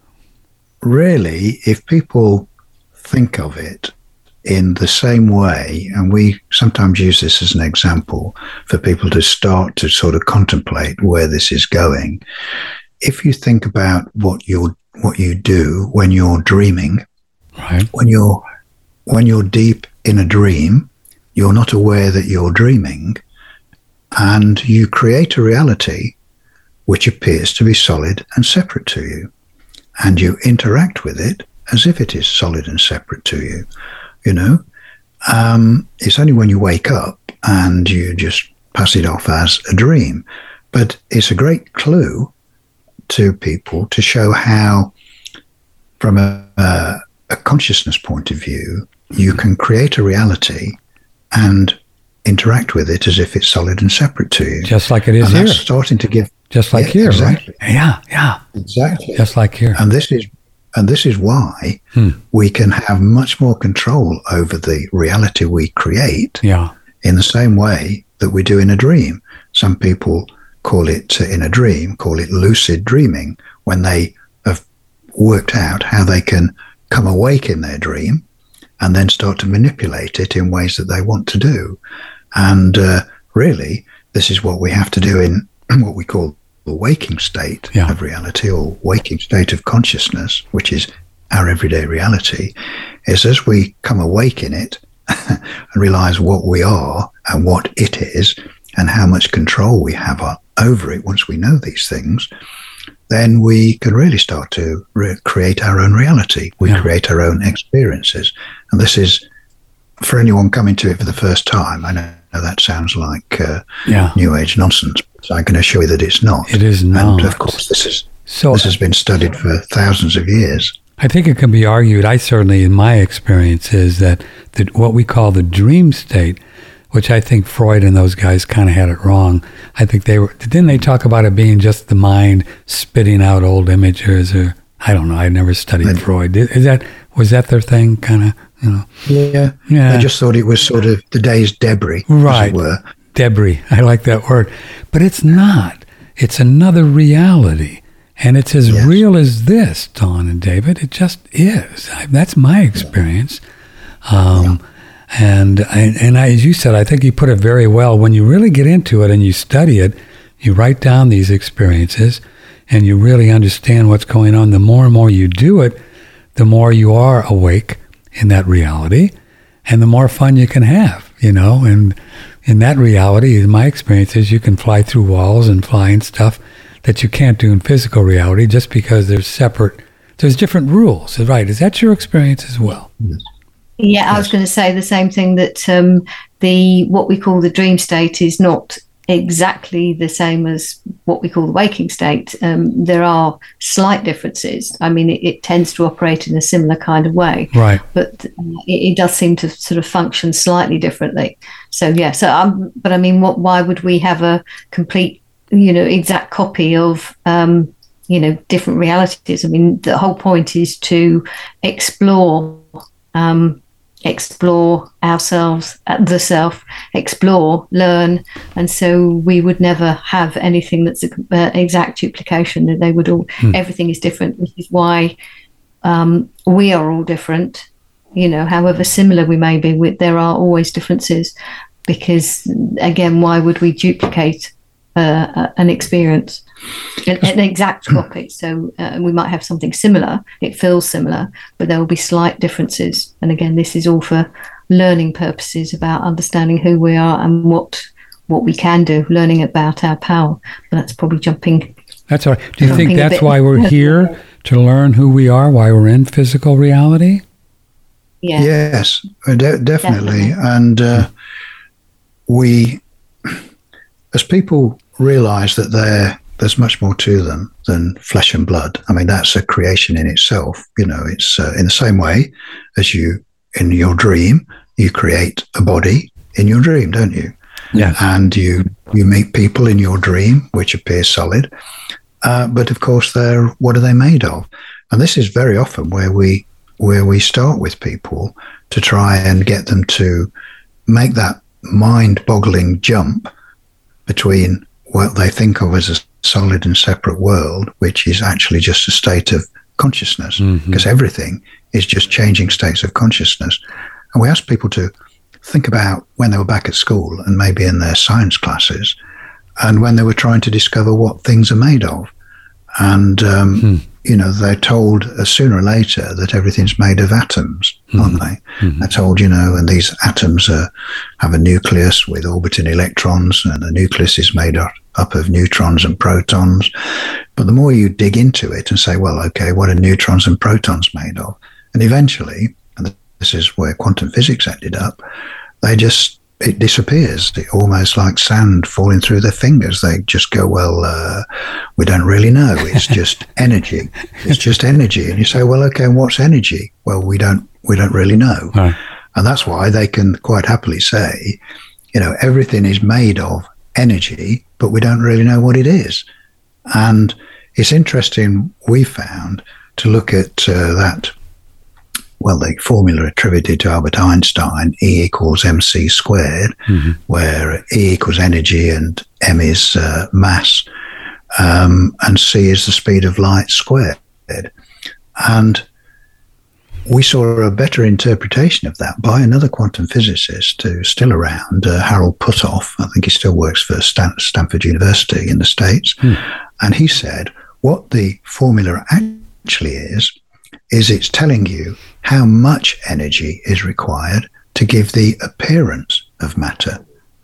really, if people think of it in the same way, and we sometimes use this as an example for people to start to sort of contemplate where this is going. If you think about what you're, what you do when you're dreaming, right. when you're when you're deep in a dream, you're not aware that you're dreaming, and you create a reality which appears to be solid and separate to you, and you interact with it as if it is solid and separate to you. You know, um, it's only when you wake up and you just pass it off as a dream. But it's a great clue to people to show how, from a, uh, a consciousness point of view, you can create a reality and interact with it as if it's solid and separate to you. Just like it is and here. That's starting to give... Just like yeah, here, exactly. Right? Yeah, yeah. Exactly. Just like here. And this is... And this is why hmm. we can have much more control over the reality we create yeah. in the same way that we do in a dream. Some people call it, uh, in a dream, call it lucid dreaming, when they have worked out how they can come awake in their dream and then start to manipulate it in ways that they want to do. And uh, really, this is what we have to do in what we call the waking state yeah. of reality, or waking state of consciousness, which is our everyday reality, is as we come awake in it and realize what we are and what it is and how much control we have over it. Once we know these things, then we can really start to re- create our own reality. We yeah. create our own experiences. And this is for anyone coming to it for the first time. I know that sounds like uh, yeah. New Age nonsense. So I can assure you that it's not. It is not. And of course, this is so. This has been studied for thousands of years. I think it can be argued. I certainly, in my experience, is that that what we call the dream state, which I think Freud and those guys kind of had it wrong. I think they were. Didn't they talk about it being just the mind spitting out old images, or I don't know. I never studied and, Freud. Is that was that their thing? Kind of. You know. Yeah, yeah. I just thought it was sort of the day's debris, right? As it were. Debris. I like that word, but it's not. It's another reality, and it's as yes. real as this, Dawn and David. It just is. I, that's my experience. Um, yeah. And and, and I, as you said, I think you put it very well. When you really get into it and you study it, you write down these experiences, and you really understand what's going on. The more and more you do it, the more you are awake in that reality, and the more fun you can have, you know, and in that reality, in my experience, is you can fly through walls and fly and stuff that you can't do in physical reality, just because there's separate, there's different rules, right? Is that your experience as well? Yeah, yes. I was going to say the same thing, that um, the what we call the dream state is not exactly the same as what we call the waking state. Um, there are slight differences. I mean, it, it tends to operate in a similar kind of way, right? But it, it does seem to sort of function slightly differently. So yeah. So um, but I mean, what? Why would we have a complete, you know, exact copy of, um, you know, different realities? I mean, the whole point is to explore, um, explore ourselves, the self, explore, learn, and so we would never have anything that's an uh, exact duplication. They would all, hmm. everything is different, which is why um, we are all different. You know, however similar we may be, we, there are always differences, because again, why would we duplicate uh, a, an experience, an, an exact copy? So uh, we might have something similar, it feels similar, but there will be slight differences. And again, this is all for learning purposes, about understanding who we are and what what we can do, learning about our power. But that's probably jumping. That's all right. Do you think that's why we're here, to learn who we are, why we're in physical reality? Yeah. Yes, de- definitely. definitely. And uh, we, as people realize that they're, there's much more to them than flesh and blood. I mean, that's a creation in itself. You know, it's uh, in the same way as you, in your dream, you create a body in your dream, don't you? yeah. and you you meet people in your dream, which appear solid. Uh, but of course, they're what are they made of? And this is very often where we where we start with people to try and get them to make that mind-boggling jump between what they think of as a solid and separate world, which is actually just a state of consciousness, because mm-hmm. everything is just changing states of consciousness. And we ask people to think about when they were back at school and maybe in their science classes, and when they were trying to discover what things are made of. And, um, hmm. you know, they're told uh, sooner or later that everything's made of atoms, hmm. aren't they? Hmm. They're told, you know, and these atoms uh, have a nucleus with orbiting electrons, and the nucleus is made up of neutrons and protons. But the more you dig into it and say, well, okay, what are neutrons and protons made of? And eventually, and this is where quantum physics ended up, they just, it disappears. It almost like sand falling through their fingers. They just go, well, uh, we don't really know. It's just energy. It's just energy. And you say, well, okay, and what's energy? Well, we don't, we don't really know. Right. And that's why they can quite happily say, you know, everything is made of energy, but we don't really know what it is. And it's interesting, we found, to look at uh, that. Well, the formula attributed to Albert Einstein, E equals mc squared, mm-hmm. where E equals energy and m is uh, mass, um, and c is the speed of light squared. And we saw a better interpretation of that by another quantum physicist who's still around, uh, Harold Puthoff. I think he still works for Stan- Stanford University in the States. Mm. And he said, what the formula actually is, is it's telling you how much energy is required to give the appearance of matter.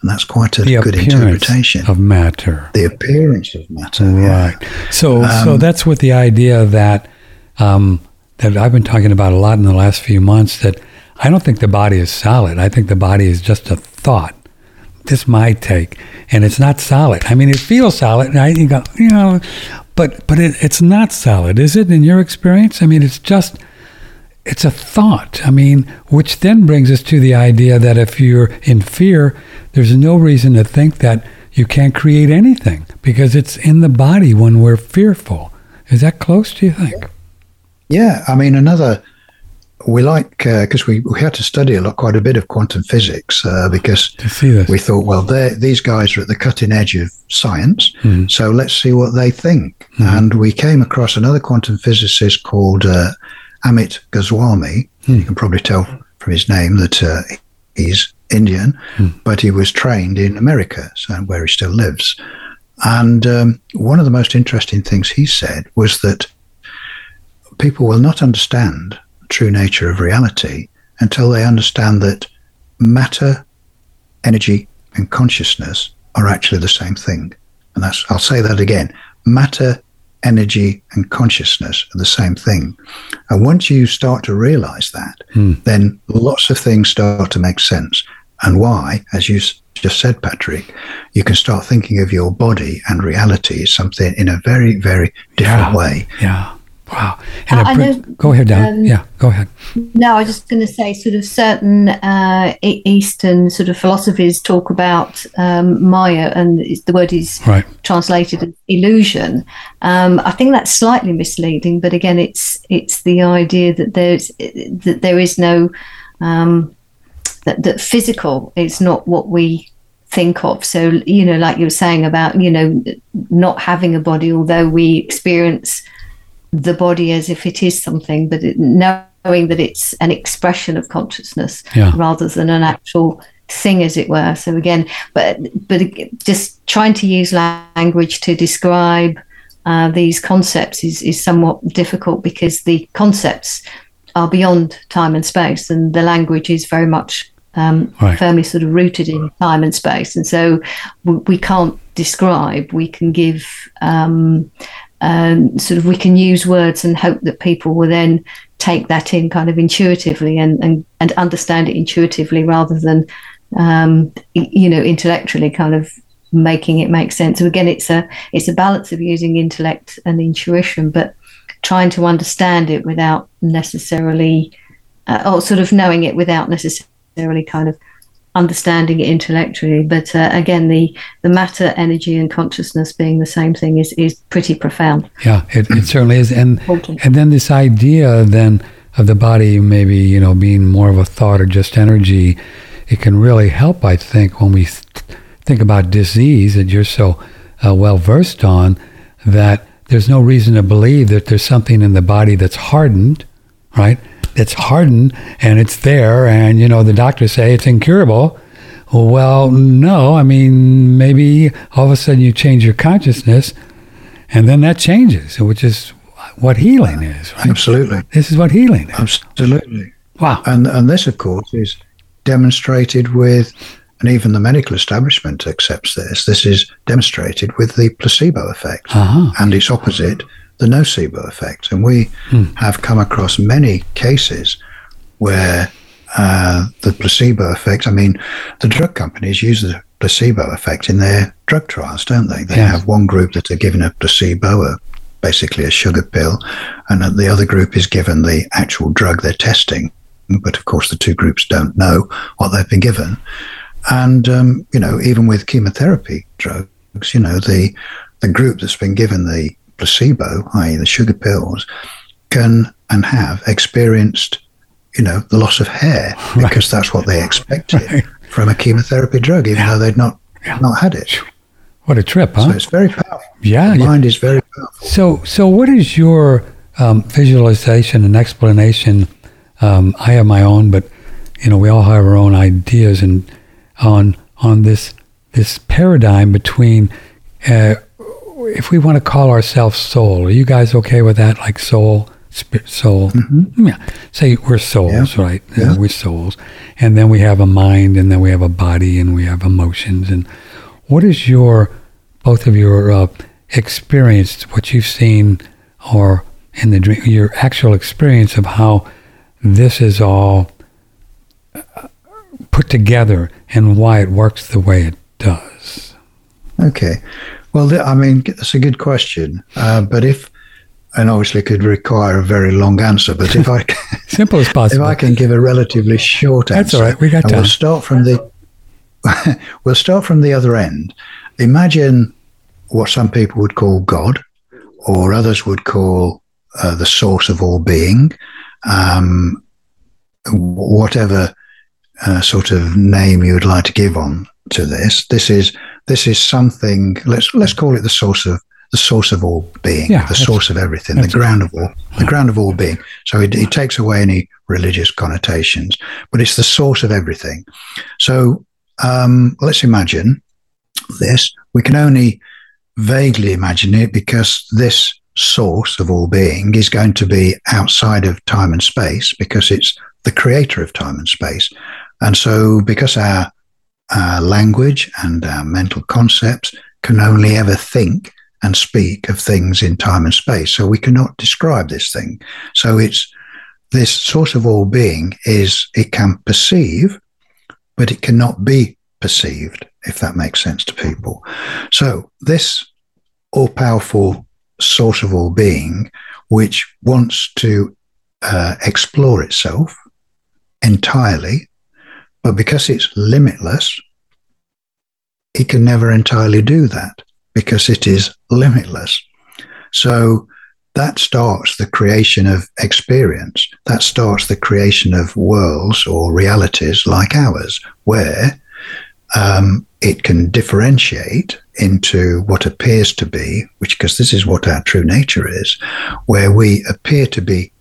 And that's quite a the good interpretation. Of matter. The appearance of matter. Right. Yeah. So um, so that's what the idea that um, that I've been talking about a lot in the last few months, that I don't think the body is solid. I think the body is just a thought. This is my take. And it's not solid. I mean, it feels solid. And I you go, you know, But but it, it's not solid, is it, in your experience? I mean, it's just, it's a thought. I mean, which then brings us to the idea that if you're in fear, there's no reason to think that you can't create anything, because it's in the body when we're fearful. Is that close, do you think? Yeah, I mean, another, we like, because uh, we, we had to study a lot, quite a bit of quantum physics, uh, because we thought, well, these guys are at the cutting edge of science, mm. so let's see what they think. Mm. And we came across another quantum physicist called uh, Amit Goswami. Mm. You can probably tell from his name that uh, he's Indian, mm. but he was trained in America, so where he still lives. And um, one of the most interesting things he said was that people will not understand true nature of reality until they understand that matter, energy, and consciousness are actually the same thing. And that's, I'll say that again, matter, energy, and consciousness are the same thing. And once you start to realize that, mm. then lots of things start to make sense. And why, as you just said, Patrick, you can start thinking of your body and reality as something in a very, very different yeah. way. Yeah. Wow. And uh, pre- know, go ahead, Dawn. Um, yeah, go ahead. No, I was just going to say sort of certain uh, Eastern sort of philosophies talk about um, Maya, and the word is right. translated as illusion. Um, I think that's slightly misleading, but again, it's it's the idea that there's that there is no, um, that, that physical is not what we think of. So, you know, like you were saying about, you know, not having a body, although we experience the body as if it is something, but it, knowing that it's an expression of consciousness yeah. rather than an actual thing, as it were. So again, but but just trying to use language to describe uh, these concepts is, is somewhat difficult, because the concepts are beyond time and space, and the language is very much um, right. firmly sort of rooted in time and space. And so we, we can't describe, we can give um Um, sort of we can use words and hope that people will then take that in kind of intuitively and and, and understand it intuitively, rather than, um, you know, intellectually kind of making it make sense. So again, it's a it's a balance of using intellect and intuition, but trying to understand it without necessarily, uh, or sort of knowing it without necessarily kind of understanding it intellectually. But uh, again, the, the matter, energy and consciousness being the same thing is, is pretty profound. Yeah, it, it certainly is. And and then this idea then of the body maybe, you know, being more of a thought or just energy, it can really help, I think, when we th- think about disease that you're so uh, well versed on, that there's no reason to believe that there's something in the body that's hardened, right? It's hardened and it's there, and you know the doctors say it's incurable. Well, no, I mean maybe all of a sudden you change your consciousness, and then that changes, which is what healing is. Right? Absolutely, this is what healing is. Absolutely. Wow. And and this, of course, is demonstrated with, and even the medical establishment accepts this. This is demonstrated with the placebo effect, uh-huh. and its opposite, the nocebo effect. And we mm. have come across many cases where uh, the placebo effect, I mean, the drug companies use the placebo effect in their drug trials, don't they? They yeah. have one group that are given a placebo, a, basically a sugar pill, and the other group is given the actual drug they're testing. But of course, the two groups don't know what they've been given. And, um, you know, even with chemotherapy drugs, you know, the the group that's been given the placebo, that is the sugar pills, can and have experienced, you know, the loss of hair, because right. that's what they expected right. from a chemotherapy drug, even yeah. though they'd not yeah. not had it. What a trip, huh? So it's very powerful. Yeah. The yeah. mind is very powerful. So, so what is your um, visualization and explanation? Um, I have my own, but, you know, we all have our own ideas and on on this this paradigm between, uh, if we want to call ourselves soul. Are you guys okay with that? Like soul, spirit, soul. Mm-hmm. Yeah. Say we're souls, yeah. right? Yeah. We're souls. And then we have a mind, and then we have a body, and we have emotions. And what is your, both of your uh, experience, what you've seen, or in the dream, your actual experience of how this is all put together and why it works the way it does? Okay. Well, I mean, it's a good question, uh, but if, and obviously it could require a very long answer, but if I can, simple as possible. If I can give a relatively short answer, that's all right. We got time. We'll start from the we'll start from the other end. Imagine what some people would call God, or others would call uh, the source of all being, um, whatever uh, sort of name you would like to give on to this. This is. This is something. Let's let's call it the source of the source of all being, yeah, the source of everything, the ground of all, the ground of all being. So it, it takes away any religious connotations, but it's the source of everything. So um, let's imagine this. We can only vaguely imagine it because this source of all being is going to be outside of time and space, because it's the creator of time and space, and so because our Uh, language and our mental concepts can only ever think and speak of things in time and space. So we cannot describe this thing. So it's this source of all being is, it can perceive, but it cannot be perceived, if that makes sense to people. So this all-powerful source of all being, which wants to uh, explore itself entirely, but because it's limitless, it can never entirely do that, because it is limitless. So that starts the creation of experience. That starts the creation of worlds or realities like ours, where um, it can differentiate into what appears to be, which, because this is what our true nature is, where we appear to be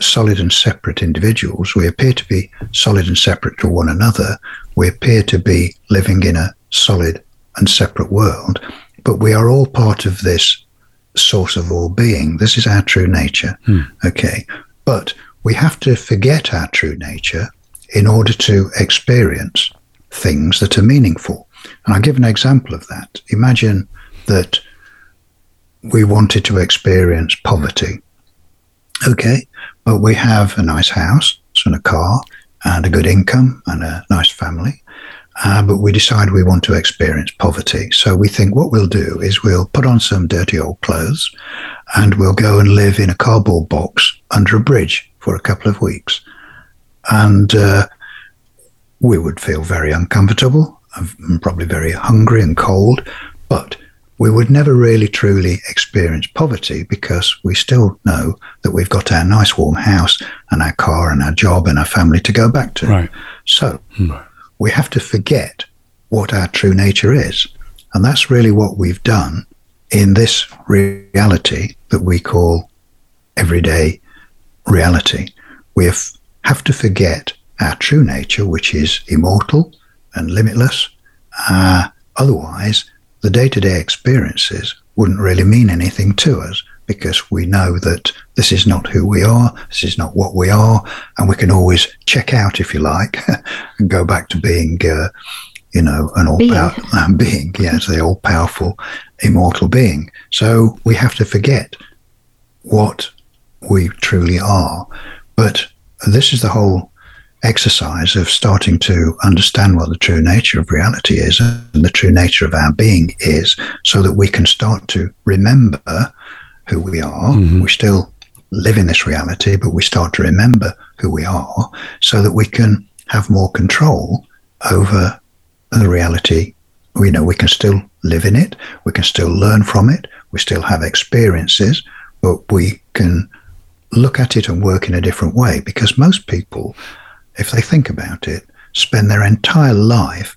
solid and separate individuals. We appear to be solid and separate to one another. We appear to be living in a solid and separate world, but we are all part of this source of all being. This is our true nature. Hmm. Okay. But we have to forget our true nature in order to experience things that are meaningful. And I'll give an example of that. Imagine that we wanted to experience poverty. Okay. But we have a nice house and a car and a good income and a nice family, uh, but we decide we want to experience poverty. So we think what we'll do is we'll put on some dirty old clothes and we'll go and live in a cardboard box under a bridge for a couple of weeks. And uh, we would feel very uncomfortable and probably very hungry and cold, but we would never really truly experience poverty because we still know that we've got our nice warm house and our car and our job and our family to go back to. Right. So mm. we have to forget what our true nature is. And that's really what we've done in this reality that we call everyday reality. We have, have to forget our true nature, which is immortal and limitless. Uh, otherwise, the day-to-day experiences wouldn't really mean anything to us because we know that this is not who we are, this is not what we are, and we can always check out, if you like, and go back to being, uh, you know, an all power being. Um, being, yes, the all-powerful, immortal being. So we have to forget what we truly are. But this is the whole exercise of starting to understand what the true nature of reality is and the true nature of our being is, so that we can start to remember who we are. Mm-hmm. We still live in this reality, but we start to remember who we are so that we can have more control over the reality. You know, we can still live in it, we can still learn from it, we still have experiences, but we can look at it and work in a different way, because most people, if they think about it, spend their entire life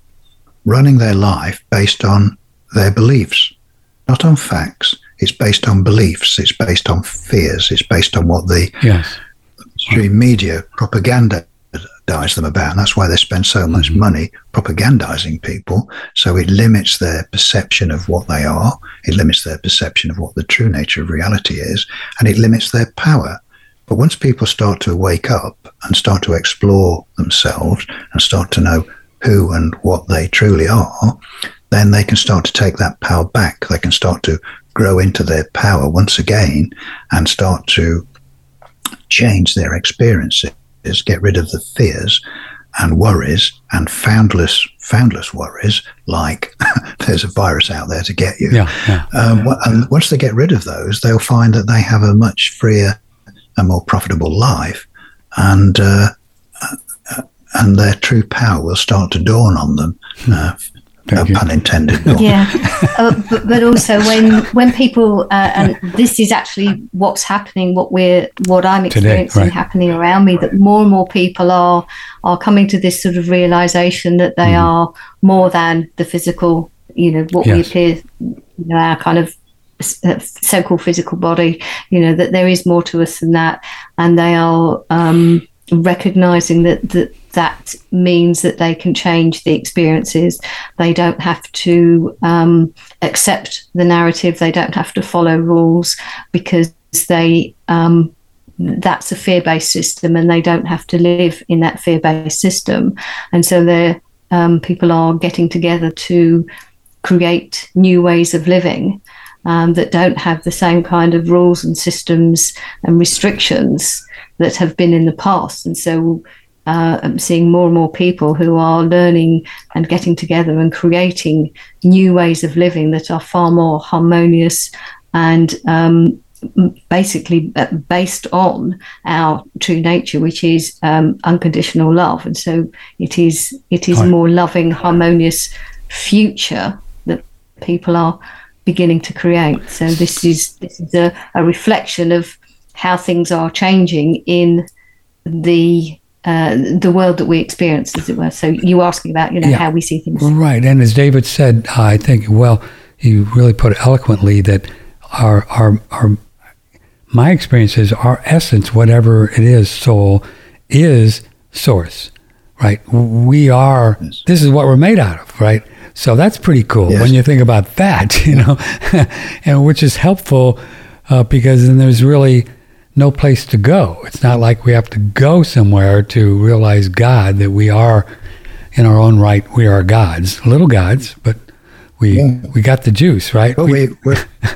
running their life based on their beliefs, not on facts. It's based on beliefs. It's based on fears. It's based on what the yes. mainstream media propaganda dies them about. And that's why they spend so much mm-hmm. money propagandizing people. So it limits their perception of what they are. It limits their perception of what the true nature of reality is. And it limits their power. But once people start to wake up and start to explore themselves and start to know who and what they truly are, then they can start to take that power back. They can start to grow into their power once again and start to change their experiences, get rid of the fears and worries and foundless, foundless worries, like there's a virus out there to get you. Yeah, yeah, um, yeah. And once they get rid of those, they'll find that they have a much freer, a more profitable life, and uh, and their true power will start to dawn on them. Uh, no you. Pun intended. Dawn. Yeah, uh, but, but also when when people uh, and this is actually what's happening, what we're what I'm experiencing today, right. happening around me, that more and more people are are coming to this sort of realization that they mm. are more than the physical. You know what yes. we appear, you know, our kind of so-called physical body, you know, that there is more to us than that, and they are um recognizing that that that means that they can change the experiences. They don't have to um accept the narrative, they don't have to follow rules, because they um that's a fear-based system, and they don't have to live in that fear-based system. And so they're um people are getting together to create new ways of living Um, that don't have the same kind of rules and systems and restrictions that have been in the past. And so uh, I'm seeing more and more people who are learning and getting together and creating new ways of living that are far more harmonious and um, basically based on our true nature, which is um, unconditional love. And so it is, it is a more loving, harmonious future that people are beginning to create. So this is this is a, a reflection of how things are changing in the uh, the world that we experience, as it were. So you asking about, you know, yeah. how we see things. Right. And as David said, I think, well, you really put it eloquently, that our our our my experience is our essence, whatever it is, soul, is source. Right. We are, this is what we're made out of, right? So that's pretty cool yes. when you think about that, you know, and which is helpful uh, because then there's really no place to go. It's not like we have to go somewhere to realize God, that we are in our own right. We are gods, little gods, but we yeah. we got the juice, right? Well, we, we, we're,